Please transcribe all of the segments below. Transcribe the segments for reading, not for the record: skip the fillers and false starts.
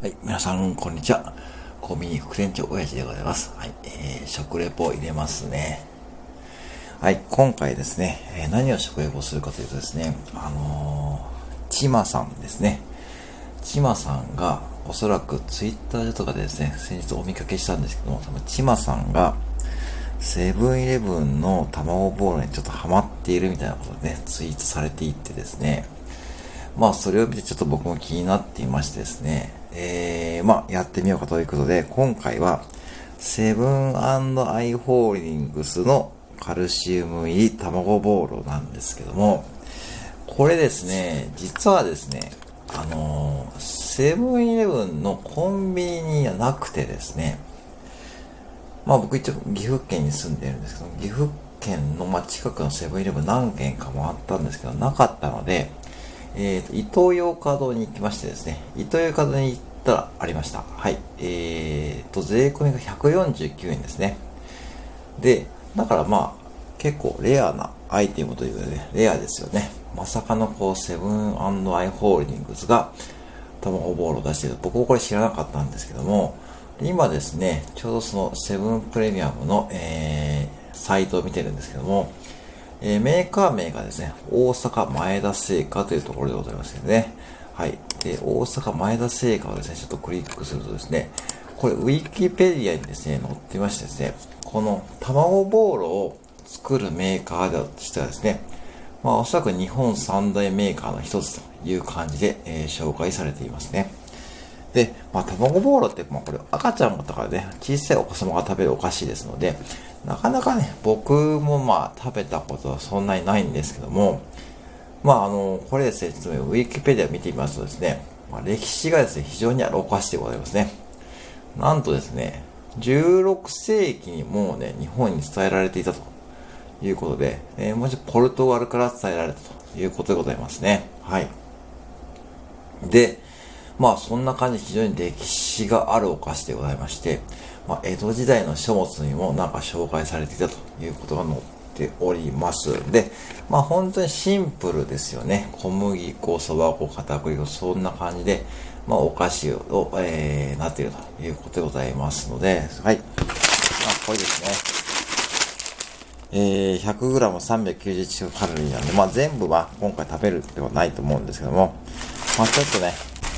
はい、皆さんこんにちは。コンビニ副店長親父でございます。はい、食レポ入れますね。はい、今回ですね、何を食レポするかというとですね、ちまさんですね。ちまさんがおそらくツイッターとかでですね、先日お見かけしたんですけども、多分ちまさんがセブンイレブンの卵ボールにちょっとハマっているみたいなことでね、ツイートされていってですね。まあそれを見てちょっと僕も気になっていましてですね、やってみようかということで、今回はセブン&アイ・ホールディングスのカルシウム入り卵ボーロなんですけども、これですね、実はですね、セブンイレブンのコンビニにはなくてですね、まあ僕一応岐阜県に住んでいるんですけど、岐阜県の近くのセブンイレブン何軒かもあったんですけど、なかったので、イトーヨーカドーに行きましてですね、イトーヨーカドーに行ったらありました。はい。税込みが149円ですね。で、だからまあ、結構レアなアイテムということで、レアですよね。まさかのセブン&アイ・ホールディングスが卵ボーロを出している。僕もこれ知らなかったんですけども、今ですね、ちょうどそのセブンプレミアムの、サイトを見てるんですけども、メーカー名がですね、大阪前田製菓というところでございますよね。はい。で、大阪前田製菓をですね、ちょっとクリックするとですね、これ、ウィキペディアにですね、載ってましてですね、この卵ボーロを作るメーカーだとしてはですね、まあ、おそらく日本三大メーカーの一つという感じで、紹介されていますね。で、まあ、卵ボーロって、まあ、これ赤ちゃんだからね、小さいお子様が食べるお菓子ですので、なかなかね、僕もまあ食べたことはそんなにないんですけども、まあこれですね、ちょっとウィキペディア見てみますとですね、まあ、歴史がですね、非常にあるお菓子でございますね。なんとですね、16世紀にもうね、日本に伝えられていたということで、もちろんポルトガルから伝えられたということでございますね。はい。で、まあそんな感じで非常に歴史があるお菓子でございまして、まあ、江戸時代の書物にもなんか紹介されていたということが載っております。で、まあ本当にシンプルですよね。小麦粉、そば粉、片栗粉、そんな感じで、まあお菓子を、なっているということでございますので、はい。まあこれですね。100g391 カロリーなんで、まあ全部は今回食べるではないと思うんですけども、まあちょっとね、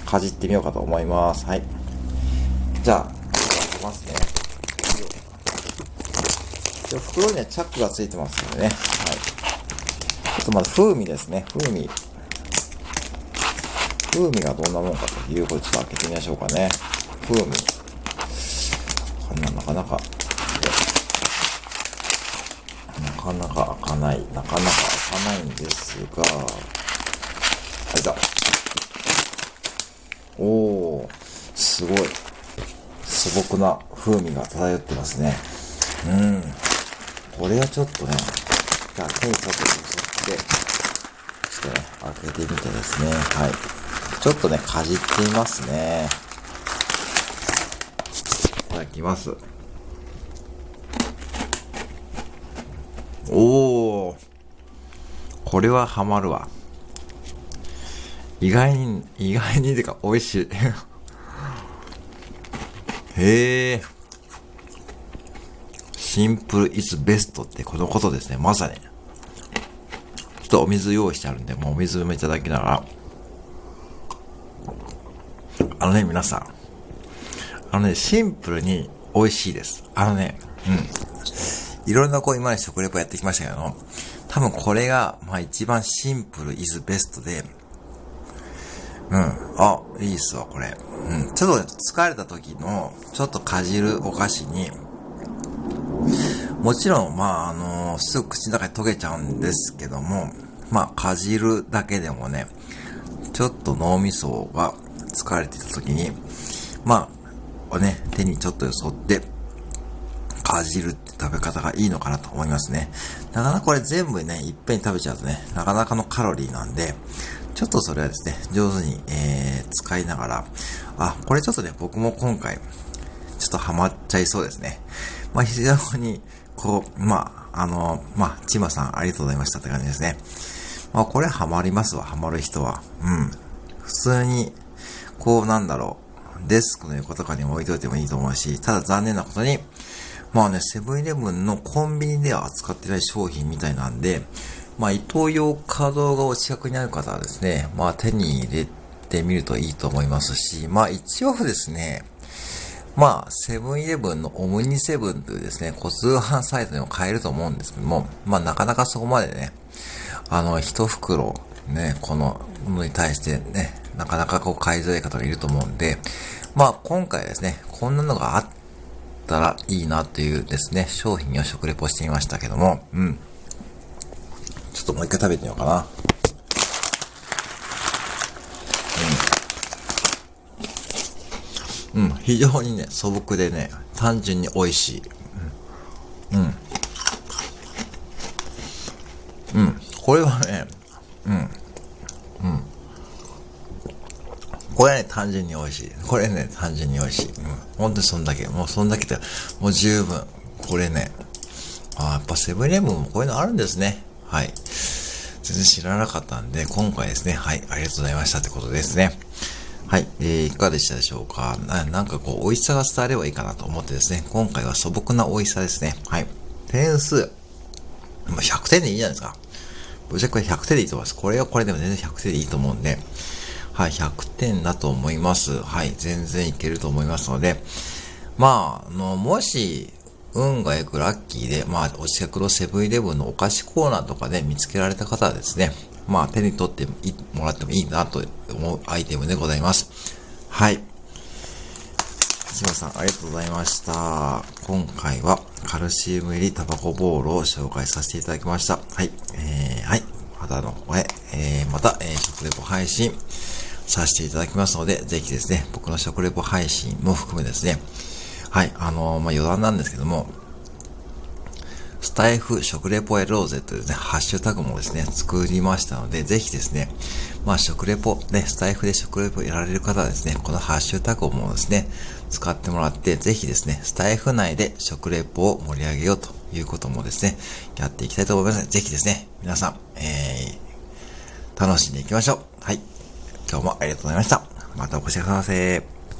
かじってみようかと思います。はい。じゃあ、開けますね。で、袋にはチャックがついてますのでね。はい。ちょっとまず風味ですね。風味がどんなもんかということで、ちょっと開けてみましょうかね。風味。こんななかなか開かないんですが、開いた。おー、すごい素朴な風味が漂ってますね。これはちょっとね、じゃあ手にかけてみて、ちょっとね、開けてみてですね、はい。ちょっとね、かじってみますね。いただきます。おー、これはハマるわ。意外にてか美味しいへー、シンプルイズベストってこのことですね。まさにちょっとお水用意してあるんで、もうお水もいただきながら、皆さんシンプルに美味しいです。いろんな今食レポやってきましたけど、多分これがまあ一番シンプルイズベストで、あ、いいっすわ、これ。ちょっと疲れた時の、ちょっとかじるお菓子に、もちろん、まあ、すぐ口の中で溶けちゃうんですけども、まあ、かじるだけでもね、ちょっと脳みそが疲れてた時に、まあ、手にちょっとよそって、かじるって食べ方がいいのかなと思いますね。なかなかこれ全部ね、いっぺんに食べちゃうとね、なかなかのカロリーなんで、ちょっとそれはですね、上手に、使いながら、これちょっとね、僕も今回、ちょっとハマっちゃいそうですね。まあ、非常に、ちまさんありがとうございましたって感じですね。まあ、これハマりますわ、ハマる人は。普通に、デスクの横とかに置いといてもいいと思うし、ただ残念なことに、まあね、セブンイレブンのコンビニでは扱ってない商品みたいなんで、まあ、イトーヨーカドーがお近くにある方はですね、まあ、手に入れてみるといいと思いますし、まあ、一応ですね、まあ、セブンイレブンのオムニセブンというですね、通販サイトにも買えると思うんですけども、まあ、なかなかそこまでね、一袋、ね、このものに対してね、なかなかこう買いづらい方がいると思うんで、まあ、今回ですね、こんなのがあったらいいなというですね、商品を食レポしてみましたけども、うん。ちょっともう一回食べてみようかな。うん。うん、非常にね、素朴でね、単純に美味しい。うん。うん。これはね、うん。うん。これはね、単純に美味しい。これね、単純に美味しい。うん。本当にそんだけ。もうそんだけで、もう十分。これね。ああ、やっぱセブンイレブンもこういうのあるんですね。はい。全然知らなかったんで、今回ですね、はい、ありがとうございましたってことですね。はい、いかがでしたでしょうか。なんかこう、美味しさが伝わればいいかなと思ってですね、今回は素朴な美味しさですね。はい。点数、もう100点でいいじゃないですか。ぶっちゃけこれ100点でいいと思います。これはこれでも全然100点でいいと思うんで、はい、100点だと思います。はい、全然いけると思いますので、まあ、もし、運が良くラッキーで、まあ、お近くのセブンイレブンのお菓子コーナーとかで見つけられた方はですね、まあ、手に取ってもらってもいいなと思うアイテムでございます。はい。すみません、ありがとうございました。今回はカルシウム入りタバコボールを紹介させていただきました。はい。はい。肌の声、また、食レポ配信させていただきますので、ぜひですね、僕の食レポ配信も含めですね、はい、まあ、余談なんですけども、スタイフ食レポやろうぜというね、ハッシュタグもですね、作りましたので、ぜひですね、まあ、食レポ、ね、スタイフで食レポやられる方はですね、このハッシュタグをもうですね、使ってもらって、ぜひですね、スタイフ内で食レポを盛り上げようということもですね、やっていきたいと思います。ぜひですね、皆さん、楽しんでいきましょう。はい。今日もありがとうございました。またお越しください。